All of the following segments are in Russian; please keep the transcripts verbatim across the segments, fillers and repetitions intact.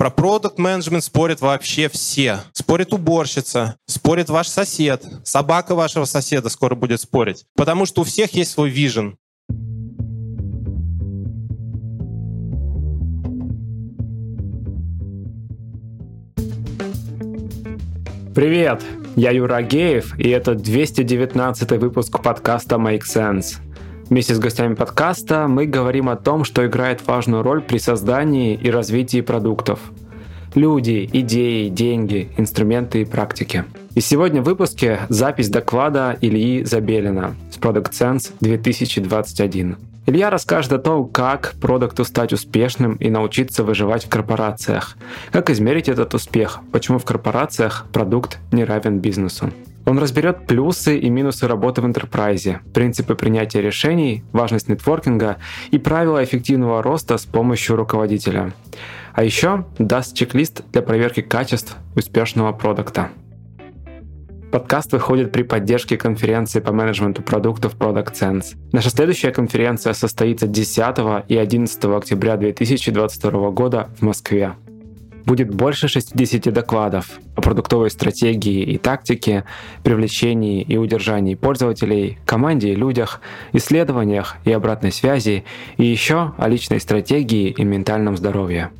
Про продакт-менеджмент спорят вообще все. Спорит уборщица, спорит ваш сосед, собака вашего соседа скоро будет спорить, потому что у всех есть свой вижен. Привет, я Юра Агеев, и это двести девятнадцатый выпуск подкаста Make Sense. Вместе с гостями подкаста мы говорим о том, что играет важную роль при создании и развитии продуктов. Люди, идеи, деньги, инструменты и практики. И сегодня в выпуске запись доклада Ильи Забелина с Product Sense две тысячи двадцать один. Илья расскажет о том, как продукту стать успешным и научиться выживать в корпорациях. Как измерить этот успех, почему в корпорациях продукт не равен бизнесу. Он разберет плюсы и минусы работы в энтерпрайзе, принципы принятия решений, важность нетворкинга и правила эффективного роста с помощью руководителя. А еще даст чек-лист для проверки качеств успешного продукта. Подкаст выходит при поддержке конференции по менеджменту продуктов Product Sense. Наша следующая конференция состоится десятого и одиннадцатого октября две тысячи двадцать второго года в Москве. Будет больше шестидесяти докладов о продуктовой стратегии и тактике, привлечении и удержании пользователей, команде и людях, исследованиях и обратной связи, и еще о личной стратегии и ментальном здоровье.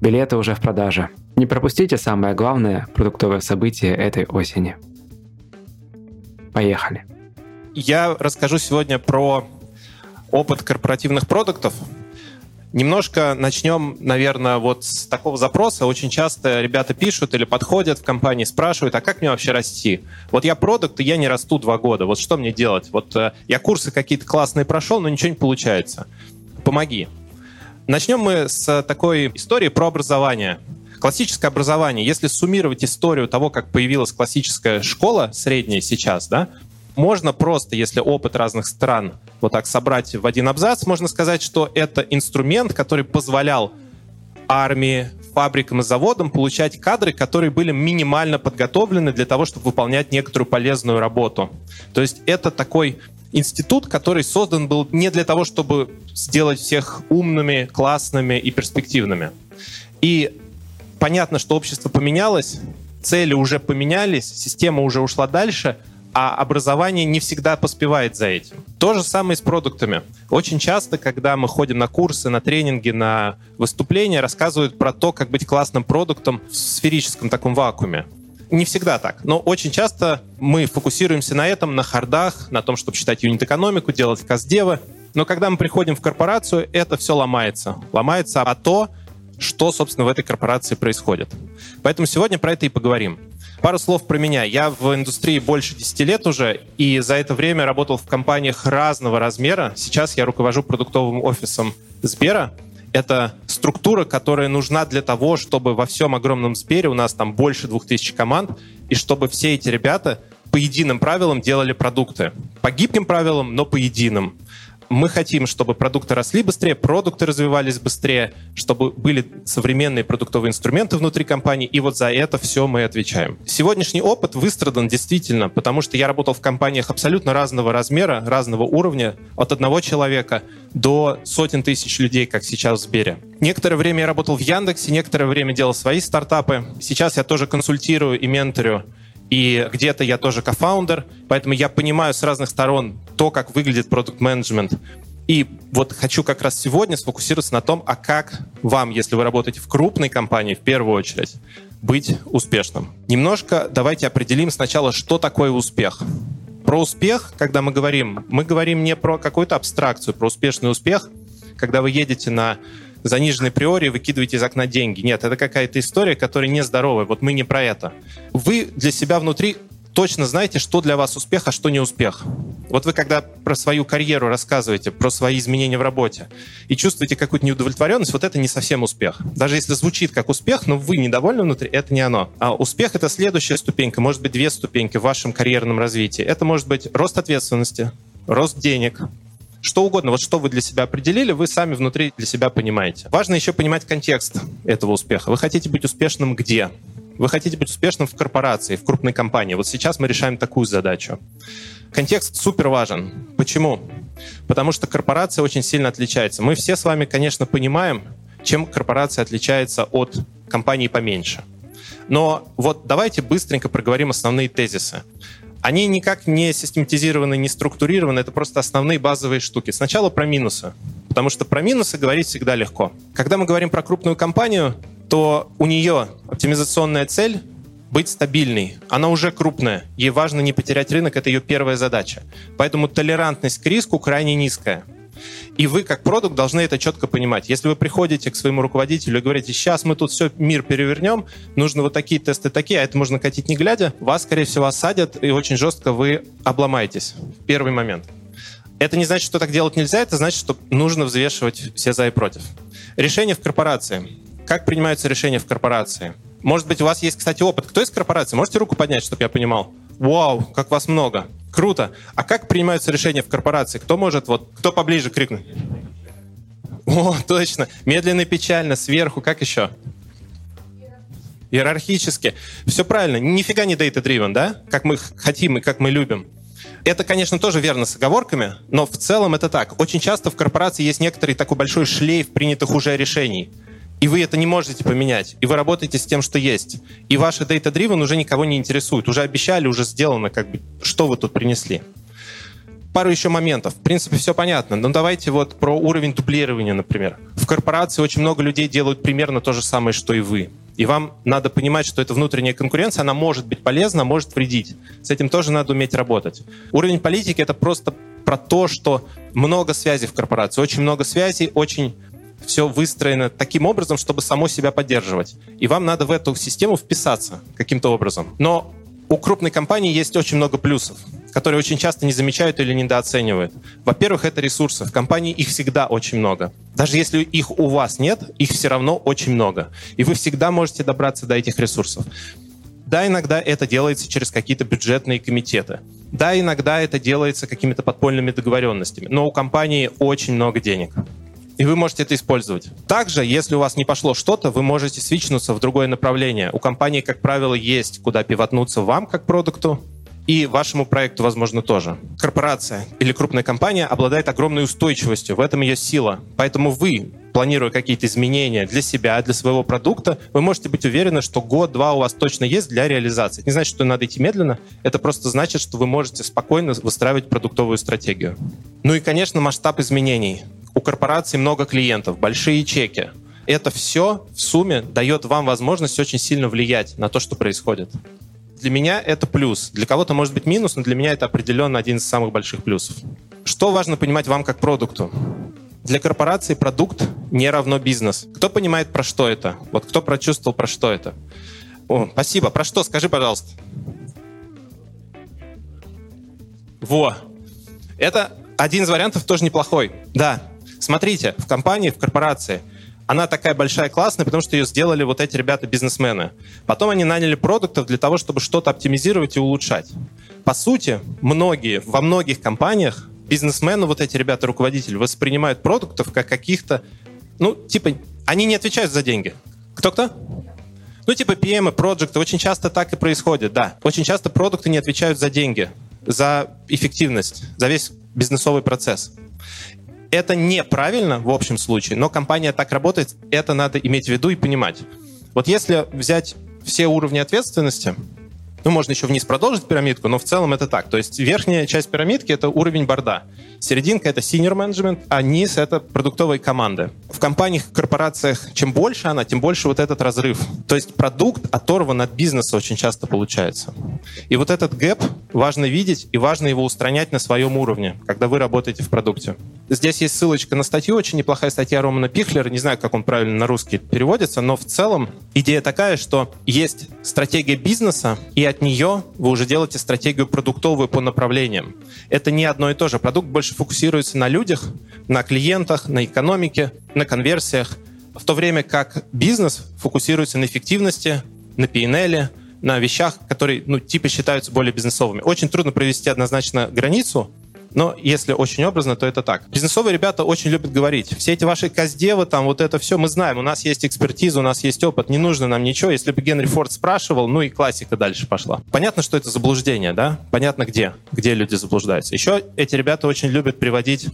Билеты уже в продаже. Не пропустите самое главное продуктовое событие этой осени. Поехали. Я расскажу сегодня про опыт корпоративных продуктов. Немножко начнем, наверное, вот с такого запроса. Очень часто ребята пишут или подходят в компании, спрашивают, а как мне вообще расти? Вот я продукт, и я не расту два года. Вот что мне делать? Вот я курсы какие-то классные прошел, но ничего не получается. Помоги. Начнем мы с такой истории про образование. Классическое образование. Если суммировать историю того, как появилась классическая школа, средняя сейчас, да, можно просто, если опыт разных стран вот так собрать в один абзац, можно сказать, что это инструмент, который позволял армии, фабрикам и заводам получать кадры, которые были минимально подготовлены для того, чтобы выполнять некоторую полезную работу. То есть это такой институт, который создан был не для того, чтобы сделать всех умными, классными и перспективными. И понятно, что общество поменялось, цели уже поменялись, система уже ушла дальше, а образование не всегда поспевает за этим. То же самое и с продуктами. Очень часто, когда мы ходим на курсы, на тренинги, на выступления, рассказывают про то, как быть классным продуктом в сферическом таком вакууме. Не всегда так, но очень часто мы фокусируемся на этом, на хардах, на том, чтобы считать юнит-экономику, делать каздевы. Но когда мы приходим в корпорацию, это все ломается. Ломается о том, что, собственно, в этой корпорации происходит. Поэтому сегодня про это и поговорим. Пару слов про меня. Я в индустрии больше десяти лет уже, и за это время работал в компаниях разного размера. Сейчас я руковожу продуктовым офисом Сбера. Это структура, которая нужна для того, чтобы во всем огромном Сбере, у нас там больше двух тысяч команд, и чтобы все эти ребята по единым правилам делали продукты. По гибким правилам, но по единым. Мы хотим, чтобы продукты росли быстрее, продукты развивались быстрее, чтобы были современные продуктовые инструменты внутри компании, и вот за это все мы отвечаем. Сегодняшний опыт выстрадан действительно, потому что я работал в компаниях абсолютно разного размера, разного уровня, от одного человека до сотен тысяч людей, как сейчас в Сбере. Некоторое время я работал в Яндексе, некоторое время делал свои стартапы. Сейчас я тоже консультирую и менторю, и где-то я тоже кофаундер, поэтому я понимаю с разных сторон то, как выглядит продукт-менеджмент. И вот хочу как раз сегодня сфокусироваться на том, а как вам, если вы работаете в крупной компании, в первую очередь, быть успешным. Немножко давайте определим сначала, что такое успех. Про успех, когда мы говорим, мы говорим не про какую-то абстракцию, про успешный успех, когда вы едете на заниженной приори, выкидываете из окна деньги. Нет, это какая-то история, которая нездоровая. Вот мы не про это. Вы для себя внутри точно знаете, что для вас успех, а что не успех. Вот вы когда про свою карьеру рассказываете, про свои изменения в работе и чувствуете какую-то неудовлетворенность, вот это не совсем успех. Даже если звучит как успех, но вы недовольны внутри, это не оно. А успех — это следующая ступенька, может быть, две ступеньки в вашем карьерном развитии. Это может быть рост ответственности, рост денег, что угодно, вот что вы для себя определили, вы сами внутри для себя понимаете. Важно еще понимать контекст этого успеха. Вы хотите быть успешным где? Вы хотите быть успешным в корпорации, в крупной компании. Вот сейчас мы решаем такую задачу. Контекст супер важен. Почему? Потому что корпорация очень сильно отличается. Мы все с вами, конечно, понимаем, чем корпорация отличается от компании поменьше. Но вот давайте быстренько проговорим основные тезисы. Они никак не систематизированы, не структурированы, это просто основные базовые штуки. Сначала про минусы, потому что про минусы говорить всегда легко. Когда мы говорим про крупную компанию, то у нее оптимизационная цель — быть стабильной. Она уже крупная, ей важно не потерять рынок, это ее первая задача. Поэтому толерантность к риску крайне низкая. И вы, как продукт, должны это четко понимать. Если вы приходите к своему руководителю и говорите, сейчас мы тут все, мир перевернем, нужно вот такие тесты, такие, а это можно катить не глядя, вас, скорее всего, осадят, и очень жестко вы обломаетесь. Первый момент. Это не значит, что так делать нельзя, это значит, что нужно взвешивать все за и против. Решения в корпорации. Как принимаются решения в корпорации? Может быть, у вас есть, кстати, опыт. Кто из корпорации? Можете руку поднять, чтобы я понимал? Вау, как вас много. Круто. А как принимаются решения в корпорации? Кто может, вот, кто поближе крикнуть? О, точно. Медленно, печально, сверху, как еще? Иерархически. Все правильно. Нифига не data-driven, да? Как мы хотим и как мы любим. Это, конечно, тоже верно с оговорками, но в целом это так. Очень часто в корпорации есть некоторый такой большой шлейф принятых уже решений. И вы это не можете поменять, и вы работаете с тем, что есть. И ваши data-driven уже никого не интересует. Уже обещали, уже сделано, как бы, что вы тут принесли. Пару еще моментов. В принципе, все понятно. Но давайте вот про уровень дублирования, например. В корпорации очень много людей делают примерно то же самое, что и вы. И вам надо понимать, что эта внутренняя конкуренция, она может быть полезна, а может вредить. С этим тоже надо уметь работать. Уровень политики — это просто про то, что много связей в корпорации. Очень много связей, очень... все выстроено таким образом, чтобы само себя поддерживать. И вам надо в эту систему вписаться каким-то образом. Но у крупной компании есть очень много плюсов, которые очень часто не замечают или недооценивают. Во-первых, это ресурсы. В компании их всегда очень много. Даже если их у вас нет, их все равно очень много. И вы всегда можете добраться до этих ресурсов. Да, иногда это делается через какие-то бюджетные комитеты. Да, иногда это делается какими-то подпольными договоренностями. Но у компании очень много денег. И вы можете это использовать. Также, если у вас не пошло что-то, вы можете свичнуться в другое направление. У компании, как правило, есть куда пивотнуться вам, как продукту, и вашему проекту, возможно, тоже. Корпорация или крупная компания обладает огромной устойчивостью, в этом ее сила. Поэтому вы, планируя какие-то изменения для себя, для своего продукта, вы можете быть уверены, что год-два у вас точно есть для реализации. Это не значит, что надо идти медленно, это просто значит, что вы можете спокойно выстраивать продуктовую стратегию. Ну и, конечно, масштаб изменений. У корпораций много клиентов, большие чеки. Это все в сумме дает вам возможность очень сильно влиять на то, что происходит. Для меня это плюс. Для кого-то может быть минус, но для меня это определенно один из самых больших плюсов. Что важно понимать вам как продукту? Для корпорации продукт не равно бизнес. Кто понимает, про что это? Вот кто прочувствовал, про что это? О, спасибо. Про что? Скажи, пожалуйста. Во. Это один из вариантов тоже неплохой. Да. Смотрите, в компании, в корпорации, она такая большая, классная, потому что ее сделали вот эти ребята-бизнесмены. Потом они наняли продуктов для того, чтобы что-то оптимизировать и улучшать. По сути, многие, во многих компаниях бизнесмены, вот эти ребята-руководители, воспринимают продуктов как каких-то... Ну, типа, они не отвечают за деньги. Кто-кто? Ну, типа пи эм и, проджекты. Очень часто так и происходит, да. Очень часто продукты не отвечают за деньги, за эффективность, за весь бизнесовый процесс. Это неправильно в общем случае, но компания так работает, это надо иметь в виду и понимать. Вот если взять все уровни ответственности, ну, можно еще вниз продолжить пирамидку, но в целом это так. То есть верхняя часть пирамидки — это уровень борда. Серединка — это senior management, а низ — это продуктовые команды. В компаниях, корпорациях, чем больше она, тем больше вот этот разрыв. То есть продукт оторван от бизнеса очень часто получается. И вот этот гэп важно видеть, и важно его устранять на своем уровне, когда вы работаете в продукте. Здесь есть ссылочка на статью, очень неплохая статья Романа Пихлера, не знаю, как он правильно на русский переводится, но в целом идея такая, что есть стратегия бизнеса, и от нее вы уже делаете стратегию продуктовую по направлениям. Это не одно и то же. Продукт больше фокусируется на людях, на клиентах, на экономике, на конверсиях, в то время как бизнес фокусируется на эффективности, на пи энд эл, на вещах, которые, ну, типа считаются более бизнесовыми. Очень трудно провести однозначно границу, но если очень образно, то это так. Бизнесовые ребята очень любят говорить. Все эти ваши каздевы, там, вот это все мы знаем. У нас есть экспертиза, у нас есть опыт. Не нужно нам ничего. Если бы Генри Форд спрашивал, ну и классика дальше пошла. Понятно, что это заблуждение, да? Понятно, где, где люди заблуждаются. Еще эти ребята очень любят приводить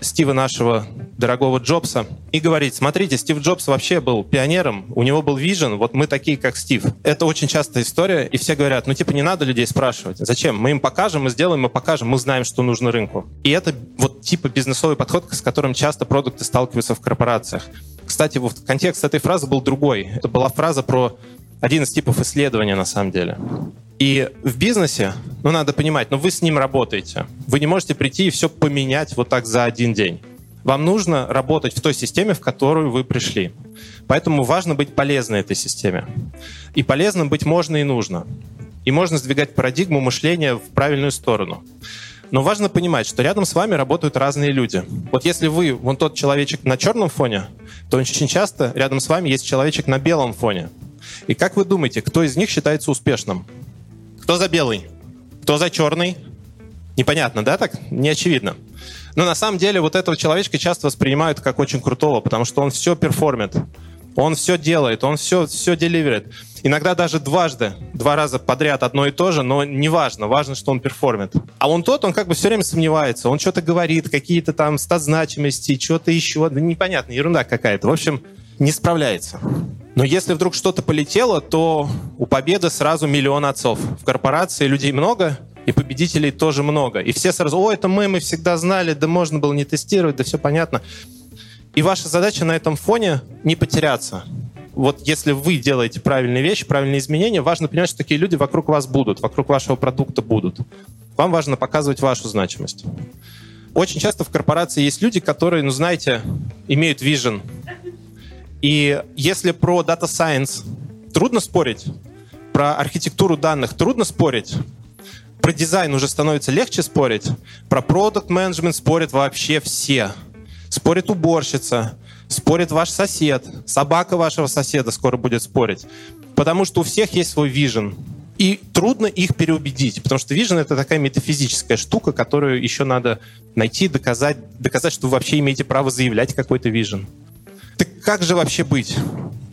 Стива нашего дорогого Джобса и говорить: смотрите, Стив Джобс вообще был пионером, у него был вижен, вот мы такие, как Стив. Это очень частая история, и все говорят, ну типа не надо людей спрашивать, зачем? Мы им покажем, мы сделаем, мы покажем, мы знаем, что нужно рынку. И это вот типа бизнесовый подход, с которым часто продукты сталкиваются в корпорациях. Кстати, вот контекст этой фразы был другой. Это была фраза про один из типов исследования на самом деле. И в бизнесе, ну, надо понимать, ну, вы с ним работаете. Вы не можете прийти и все поменять вот так за один день. Вам нужно работать в той системе, в которую вы пришли. Поэтому важно быть полезной этой системе. И полезным быть можно и нужно. И можно сдвигать парадигму мышления в правильную сторону. Но важно понимать, что рядом с вами работают разные люди. Вот если вы вон тот человечек на черном фоне, то очень часто рядом с вами есть человечек на белом фоне. И как вы думаете, кто из них считается успешным? Кто за белый? Кто за черный? Непонятно, да, так? Не очевидно. Но на самом деле вот этого человечка часто воспринимают как очень крутого, потому что он все перформит, он все делает, он все, все деливерит. Иногда даже дважды, два раза подряд одно и то же, но не важно, важно, что он перформит. А он тот, он как бы все время сомневается, он что-то говорит, какие-то там статзначимости, что-то еще, непонятно, ерунда какая-то. В общем, не справляется. Но если вдруг что-то полетело, то у победы сразу миллион отцов. В корпорации людей много, и победителей тоже много. И все сразу: «О, это мы, мы всегда знали, да можно было не тестировать, да все понятно». И ваша задача на этом фоне не потеряться. Вот если вы делаете правильные вещи, правильные изменения, важно понимать, что такие люди вокруг вас будут, вокруг вашего продукта будут. Вам важно показывать вашу значимость. Очень часто в корпорации есть люди, которые, ну знаете, имеют вижен. И если про Data Science трудно спорить, про архитектуру данных трудно спорить, про дизайн уже становится легче спорить, про Product Management спорят вообще все. Спорит уборщица, спорит ваш сосед, собака вашего соседа скоро будет спорить. Потому что у всех есть свой вижен. И трудно их переубедить, потому что вижен — это такая метафизическая штука, которую еще надо найти, доказать, доказать, что вы вообще имеете право заявлять какой-то вижен. Так как же вообще быть?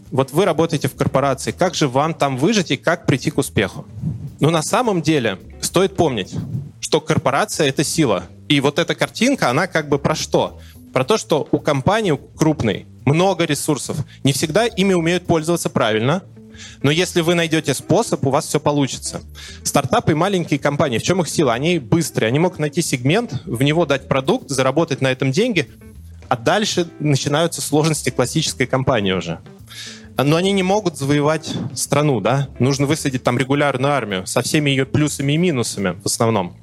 Вот вы работаете в корпорации, как же вам там выжить и как прийти к успеху? Но на самом деле стоит помнить, что корпорация — это сила. И вот эта картинка, она как бы про что? Про то, что у компании крупной много ресурсов. Не всегда ими умеют пользоваться правильно, но если вы найдете способ, у вас все получится. Стартапы и маленькие компании, в чем их сила? Они быстрые, они могут найти сегмент, в него дать продукт, заработать на этом деньги, а дальше начинаются сложности классической компании уже. Но они не могут завоевать страну, да? Нужно высадить там регулярную армию со всеми ее плюсами и минусами в основном.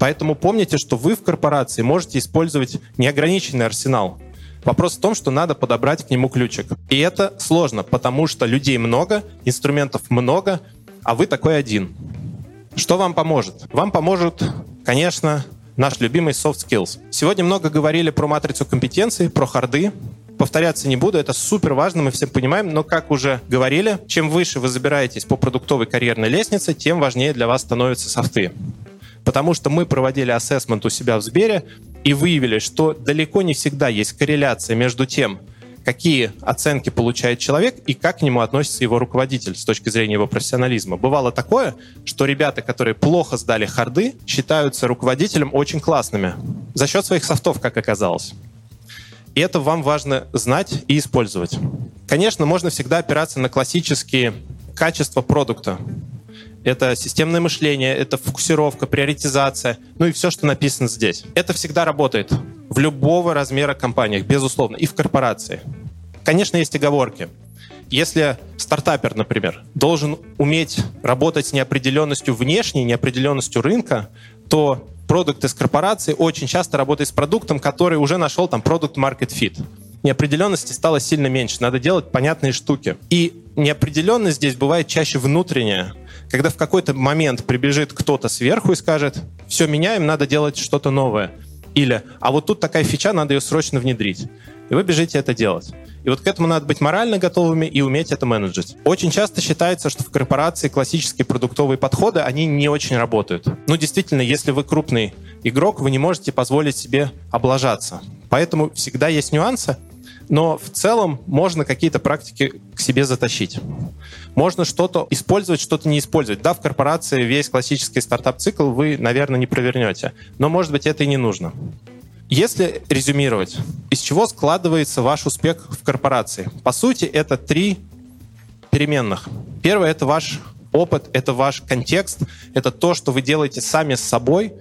Поэтому помните, что вы в корпорации можете использовать неограниченный арсенал. Вопрос в том, что надо подобрать к нему ключик. И это сложно, потому что людей много, инструментов много, а вы такой один. Что вам поможет? Вам поможет, конечно, наш любимый soft skills. Сегодня много говорили про матрицу компетенций, про харды. Повторяться не буду, это супер важно, мы все понимаем, но, как уже говорили, чем выше вы забираетесь по продуктовой карьерной лестнице, тем важнее для вас становятся софты. Потому что мы проводили ассессмент у себя в Сбере и выявили, что далеко не всегда есть корреляция между тем, какие оценки получает человек и как к нему относится его руководитель с точки зрения его профессионализма. Бывало такое, что ребята, которые плохо сдали харды, считаются руководителем очень классными за счет своих софтов, как оказалось. И это вам важно знать и использовать. Конечно, можно всегда опираться на классические качества продукта. Это системное мышление, это фокусировка, приоритизация, ну и все, что написано здесь. Это всегда работает в любого размера компаниях, безусловно, и в корпорации. Конечно, есть оговорки. Если стартапер, например, должен уметь работать с неопределенностью внешней, неопределенностью рынка, то продукт из корпорации очень часто работает с продуктом, который уже нашел там product market fit. Неопределенности стало сильно меньше, надо делать понятные штуки. И неопределенность здесь бывает чаще внутренняя, когда в какой-то момент прибежит кто-то сверху и скажет: все меняем, надо делать что-то новое. Или: а вот тут такая фича, надо ее срочно внедрить. И вы бежите это делать. И вот к этому надо быть морально готовыми и уметь это менеджить. Очень часто считается, что в корпорации классические продуктовые подходы, они не очень работают. Ну, действительно, если вы крупный игрок, вы не можете позволить себе облажаться. Поэтому всегда есть нюансы, но в целом можно какие-то практики к себе затащить. Можно что-то использовать, что-то не использовать. Да, в корпорации весь классический стартап-цикл вы, наверное, не провернете, но, может быть, это и не нужно. Если резюмировать, из чего складывается ваш успех в корпорации? По сути, это три переменных. Первое — это ваш опыт, это ваш контекст, это то, что вы делаете сами с собой,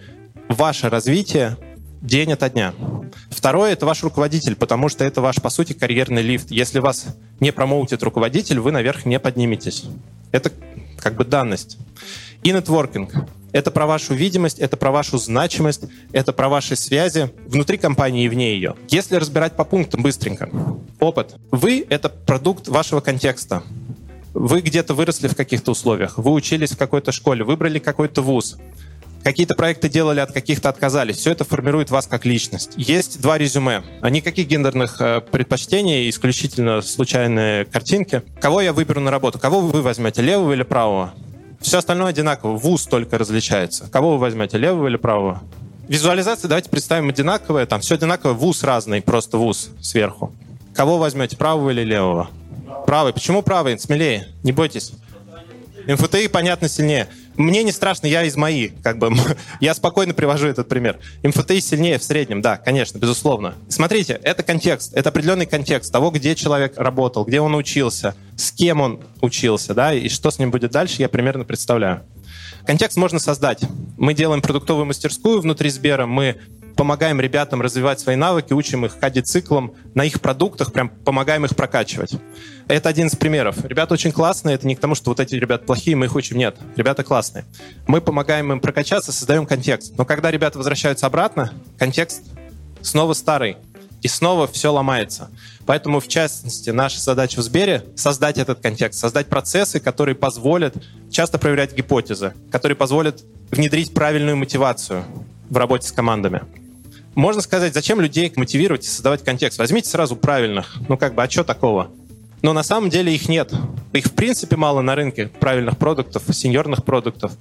ваше развитие день ото дня. Второе — это ваш руководитель, потому что это ваш, по сути, карьерный лифт. Если вас не промоутит руководитель, вы наверх не подниметесь. Это как бы данность. И нетворкинг. Это про вашу видимость, это про вашу значимость, это про ваши связи внутри компании и вне ее. Если разбирать по пунктам быстренько. Опыт. Вы — это продукт вашего контекста. Вы где-то выросли в каких-то условиях, вы учились в какой-то школе, выбрали какой-то вуз, какие-то проекты делали, от каких-то отказались. Все это формирует вас как личность. Есть два резюме. Никаких гендерных предпочтений, исключительно случайные картинки. Кого я выберу на работу? Кого вы возьмете, левого или правого? Все остальное одинаково, вуз только различается. Кого вы возьмете, левого или правого? Визуализация, давайте представим, одинаковая, там все одинаковое, вуз разный, просто вуз сверху. Кого возьмете, правого или левого? Правый. Почему правый? Смелее, не бойтесь. МФТИ, понятно, сильнее. Мне не страшно, я из МАИ, как бы, я спокойно привожу этот пример. МФТИ сильнее в среднем, да, конечно, безусловно. Смотрите, это контекст, это определенный контекст того, где человек работал, где он учился, с кем он учился, да, и что с ним будет дальше, я примерно представляю. Контекст можно создать. Мы делаем продуктовую мастерскую внутри Сбера, мы помогаем ребятам развивать свои навыки, учим их ходить циклом на их продуктах, прям помогаем их прокачивать. Это один из примеров. Ребята очень классные, это не к тому, что вот эти ребята плохие, мы их учим. Нет, ребята классные. Мы помогаем им прокачаться, создаем контекст. Но когда ребята возвращаются обратно, контекст снова старый, и снова все ломается. Поэтому, в частности, наша задача в Сбере — создать этот контекст, создать процессы, которые позволят часто проверять гипотезы, которые позволят внедрить правильную мотивацию в работе с командами. Можно сказать, зачем людей мотивировать и создавать контекст? Возьмите сразу правильных. Ну как бы, а что такого? Но на самом деле их нет. Их в принципе мало на рынке правильных продуктов, сеньорных продуктов.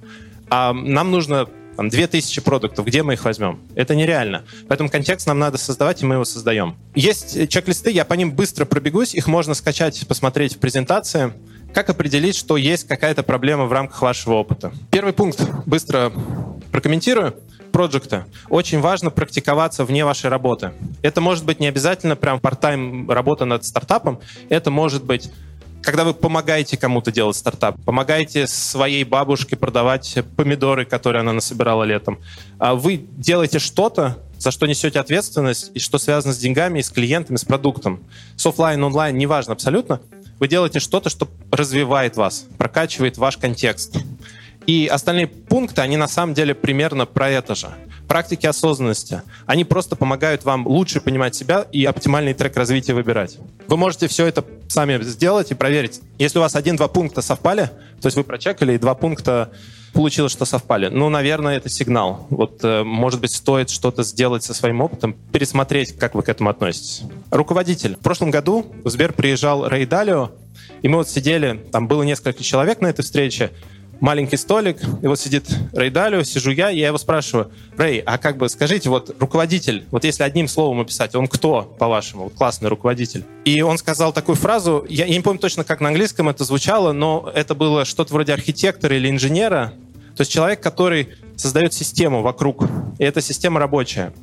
А нам нужно там, две тысячи продуктов. Где мы их возьмем? Это нереально. Поэтому контекст нам надо создавать, и мы его создаем. Есть чек-листы, я по ним быстро пробегусь. Их можно скачать, посмотреть в презентации. Как определить, что есть какая-то проблема в рамках вашего опыта? Первый пункт. Быстро прокомментирую. Проджекта. Очень важно практиковаться вне вашей работы. Это может быть не обязательно прям парт-тайм работа над стартапом. Это может быть, когда вы помогаете кому-то делать стартап, помогаете своей бабушке продавать помидоры, которые она насобирала летом. Вы делаете что-то, за что несете ответственность и что связано с деньгами, и с клиентами, с продуктом. С офлайн, онлайн, неважно абсолютно. Вы делаете что-то, что развивает вас, прокачивает ваш контекст. И остальные пункты, они на самом деле примерно про это же. Практики осознанности. Они просто помогают вам лучше понимать себя и оптимальный трек развития выбирать. Вы можете все это сами сделать и проверить. Если у вас один-два пункта совпали, то есть вы прочекали, и два пункта получилось, что совпали. Ну, наверное, это сигнал. Вот, может быть, стоит что-то сделать со своим опытом, пересмотреть, как вы к этому относитесь. Руководитель. В прошлом году в Сбер приезжал Рэй Далио, и мы вот сидели, там было несколько человек на этой встрече, маленький столик, и вот сидит Рэй Далио, сижу я, и я его спрашиваю: Рэй, а как бы скажите, вот руководитель, вот если одним словом описать, он кто, по-вашему, вот классный руководитель? И он сказал такую фразу, я, я не помню точно, как на английском это звучало, но это было что-то вроде архитектора или инженера, то есть человек, который создает систему вокруг, и эта система рабочая.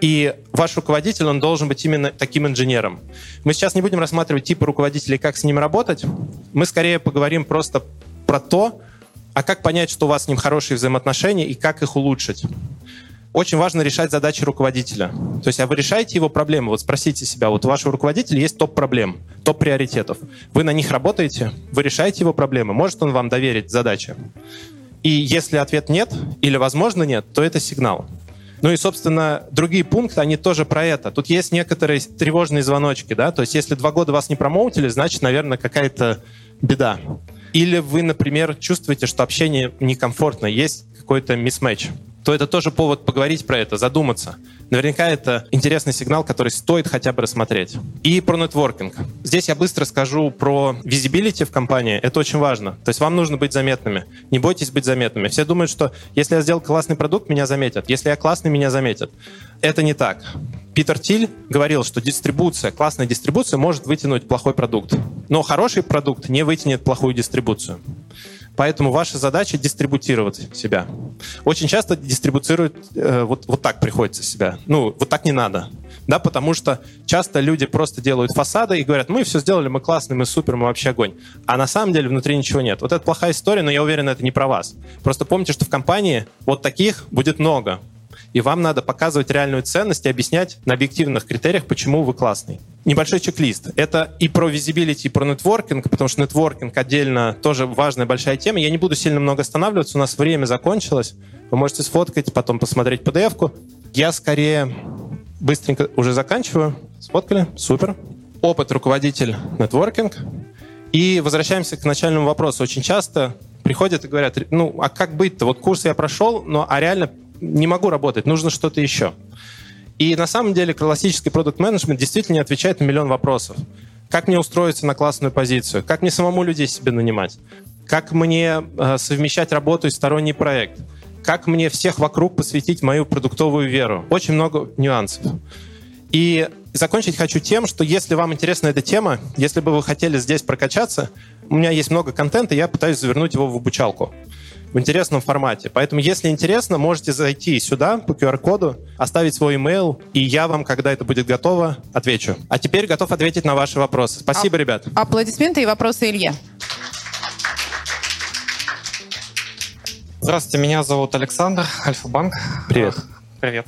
И ваш руководитель, он должен быть именно таким инженером. Мы сейчас не будем рассматривать типы руководителей, как с ним работать, мы скорее поговорим просто про то, а как понять, что у вас с ним хорошие взаимоотношения и как их улучшить? Очень важно решать задачи руководителя. То есть, а вы решаете его проблемы? Вот спросите себя, вот у вашего руководителя есть топ-проблем, топ-приоритетов. Вы на них работаете, вы решаете его проблемы, может он вам доверить задачи? И если ответ нет, или возможно нет, то это сигнал. Ну и, собственно, другие пункты, они тоже про это. Тут есть некоторые тревожные звоночки, да? То есть, если два года вас не промоутили, значит, наверное, какая-то беда. Или вы, например, чувствуете, что общение некомфортно, есть какой-то мисс-мэтч, то это тоже повод поговорить про это, задуматься. Наверняка это интересный сигнал, который стоит хотя бы рассмотреть. И про нетворкинг. Здесь я быстро скажу про визибилити в компании. Это очень важно. То есть вам нужно быть заметными. Не бойтесь быть заметными. Все думают, что если я сделал классный продукт, меня заметят. Если я классный, меня заметят. Это не так. Питер Тиль говорил, что дистрибуция, классная дистрибуция может вытянуть плохой продукт. Но хороший продукт не вытянет плохую дистрибуцию. Поэтому ваша задача — дистрибутировать себя. очень часто дистрибуцируют э, вот, вот так приходится себя. Ну, вот так не надо. Да, потому что часто люди просто делают фасады и говорят, мы все сделали, мы классные, мы супер, мы вообще огонь. А на самом деле внутри ничего нет. Вот это плохая история, но я уверен, это не про вас. Просто помните, что в компании вот таких будет много. И вам надо показывать реальную ценность и объяснять на объективных критериях, почему вы классный. Небольшой чек-лист. Это и про визибилити, и про нетворкинг, потому что нетворкинг отдельно тоже важная большая тема. Я не буду сильно много останавливаться, у нас время закончилось. Вы можете сфоткать, потом посмотреть пи ди эф-ку. Я скорее быстренько уже заканчиваю. Сфоткали? Супер. Опыт, руководитель, нетворкинг. И возвращаемся к начальному вопросу. Очень часто приходят и говорят, ну, а как быть-то? Вот курс я прошел, но а реально... не могу работать, нужно что-то еще. И на самом деле классический продакт-менеджмент действительно не отвечает на миллион вопросов. Как мне устроиться на классную позицию? Как мне самому людей себе нанимать? Как мне э, совмещать работу и сторонний проект? Как мне всех вокруг посвятить мою продуктовую веру? Очень много нюансов. И закончить хочу тем, что если вам интересна эта тема, если бы вы хотели здесь прокачаться, у меня есть много контента, я пытаюсь завернуть его в обучалку. В интересном формате. Поэтому, если интересно, можете зайти сюда по ку ар-коду, оставить свой имейл, и я вам, когда это будет готово, отвечу. А теперь готов ответить на ваши вопросы. Спасибо, а- ребят. Аплодисменты и вопросы Илье. Здравствуйте, меня зовут Александр, Альфа-банк. Привет. Привет.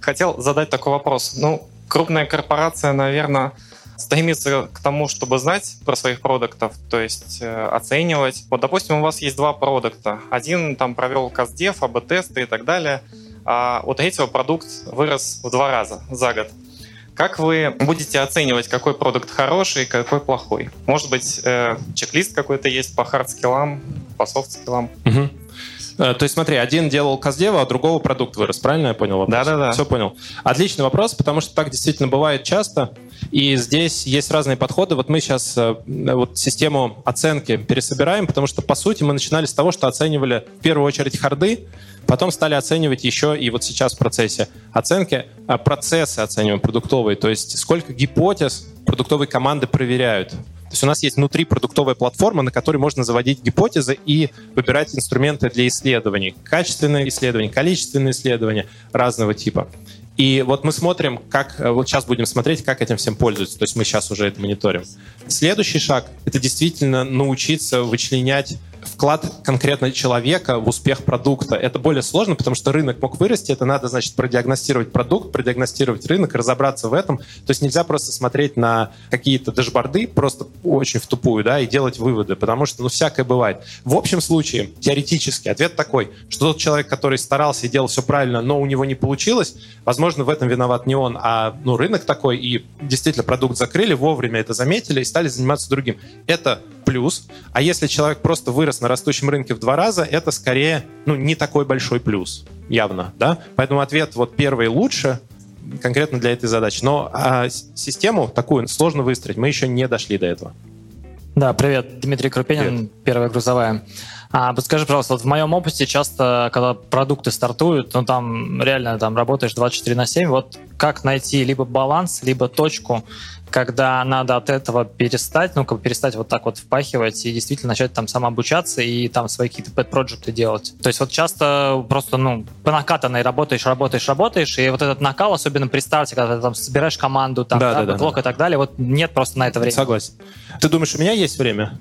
Хотел задать такой вопрос. Ну, крупная корпорация, наверное, стремиться к тому, чтобы знать про своих продуктов, то есть э, оценивать. Вот, допустим, у вас есть два продукта. Один там провел каздев, АБ-тесты и так далее, а у третьего продукт вырос в два раза за год. Как вы будете оценивать, какой продукт хороший, какой плохой? Может быть, э, чек-лист какой-то есть по хард-скиллам, по софт-скиллам? Угу. То есть, смотри, один делал каздева, а другого продукт вырос. Правильно я понял вопрос? Да-да-да. Все понял. Отличный вопрос, потому что так действительно бывает часто. И здесь есть разные подходы. Вот мы сейчас вот систему оценки пересобираем, потому что, по сути, мы начинали с того, что оценивали в первую очередь харды, потом стали оценивать еще и вот сейчас в процессе оценки, процессы оцениваем продуктовые, то есть сколько гипотез продуктовые команды проверяют. То есть у нас есть внутри продуктовая платформа, на которой можно заводить гипотезы и выбирать инструменты для исследований. Качественные исследования, количественные исследования разного типа. И вот мы смотрим, как... Вот сейчас будем смотреть, как этим всем пользуются. То есть мы сейчас уже это мониторим. Следующий шаг — это действительно научиться вычленять вклад конкретно человека в успех продукта. Это более сложно, потому что рынок мог вырасти. Это надо, значит, продиагностировать продукт, продиагностировать рынок, разобраться в этом. То есть нельзя просто смотреть на какие-то дашборды просто очень втупую, да, и делать выводы, потому что, ну, всякое бывает. В общем случае, теоретически, ответ такой, что тот человек, который старался и делал все правильно, но у него не получилось, возможно, в этом виноват не он, а, ну, рынок такой, и действительно продукт закрыли, вовремя это заметили и стали заниматься другим. Это плюс. А если человек просто вырос на растущем рынке в два раза, это скорее, ну, не такой большой плюс, явно, да? Поэтому ответ вот первый лучше конкретно для этой задачи. Но а, систему такую сложно выстроить, мы еще не дошли до этого. Да, привет, Дмитрий Крупенин, привет. Первая грузовая. А, подскажи, пожалуйста, вот в моем опыте часто, когда продукты стартуют, ну там реально там работаешь двадцать четыре на семь, вот как найти либо баланс, либо точку, когда надо от этого перестать, ну, как бы перестать вот так вот впахивать и действительно начать там самообучаться и там свои какие-то пэт-проджекты делать. То есть вот часто просто, ну, по накатанной работаешь, работаешь, работаешь, и вот этот накал, особенно при старте, когда ты там собираешь команду, там, да, да, да, бэклог, да, и так далее, вот нет просто на это времени. Согласен. Ты думаешь, у меня есть время?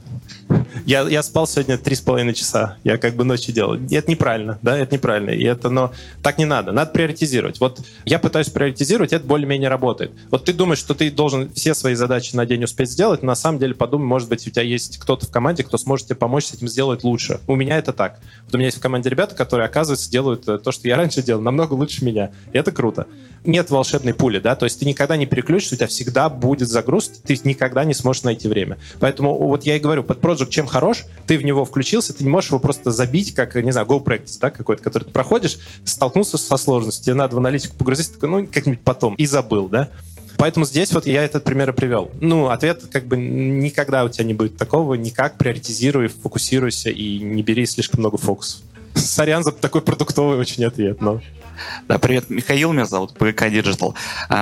Я, я спал сегодня три с половиной часа, я как бы ночью делал. Это неправильно, да, это неправильно, и это, но так не надо, надо приоритизировать. Вот я пытаюсь приоритизировать, это более-менее работает. Вот ты думаешь, что ты должен... все свои задачи на день успеть сделать, но на самом деле подумай, может быть, у тебя есть кто-то в команде, кто сможет тебе помочь с этим сделать лучше. У меня это так. Вот у меня есть в команде ребята, которые, оказывается, делают то, что я раньше делал, намного лучше меня. И это круто. Нет волшебной пули, да, то есть ты никогда не переключишься, у тебя всегда будет загруз, ты никогда не сможешь найти время. Поэтому вот я и говорю, под проджект чем хорош, ты в него включился, ты не можешь его просто забить, как, не знаю, go practice, да, какой-то, который ты проходишь, столкнулся со сложностью, тебе надо в аналитику погрузиться, такой, ну, как-нибудь потом, и забыл, да. Поэтому здесь вот я этот пример и привел. Ну, ответ как бы никогда у тебя не будет такого, никак приоритизируй, фокусируйся и не бери слишком много фокусов. Сорян за такой продуктовый очень ответ, но... Да, привет, Михаил меня зовут, ПГК Digital.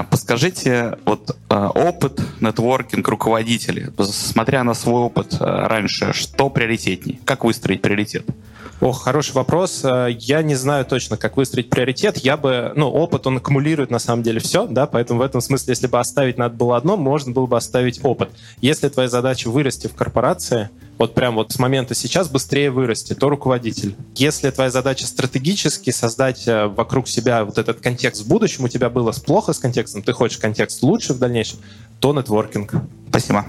Подскажите, вот опыт, нетворкинг, руководители, смотря на свой опыт раньше, что приоритетнее? Как выстроить приоритет? Ох, хороший вопрос. Я не знаю точно, как выстроить приоритет. Я бы, ну, опыт, он аккумулирует на самом деле все, да, поэтому в этом смысле, если бы оставить надо было одно, можно было бы оставить опыт. Если твоя задача вырасти в корпорации, вот прям вот с момента сейчас быстрее вырасти, то руководитель. Если твоя задача стратегически создать вокруг себя вот этот контекст в будущем, у тебя было плохо с контекстом, ты хочешь контекст лучше в дальнейшем, то нетворкинг. Спасибо.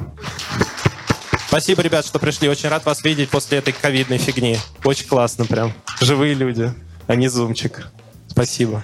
Спасибо, ребят, что пришли. Очень рад вас видеть после этой ковидной фигни. Очень классно прям. Живые люди, а не зумчик. Спасибо.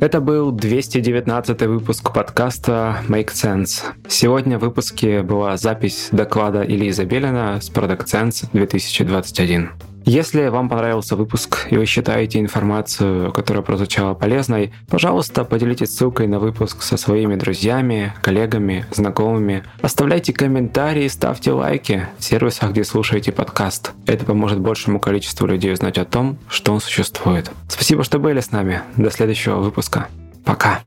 Это был двести девятнадцатый выпуск подкаста Make Sense. Сегодня в выпуске была запись доклада Ильи Забелина с Product Sense две тысячи двадцать один. Если вам понравился выпуск и вы считаете информацию, которая прозвучала полезной, пожалуйста, поделитесь ссылкой на выпуск со своими друзьями, коллегами, знакомыми. Оставляйте комментарии, ставьте лайки в сервисах, где слушаете подкаст. Это поможет большему количеству людей узнать о том, что он существует. Спасибо, что были с нами. До следующего выпуска. Пока.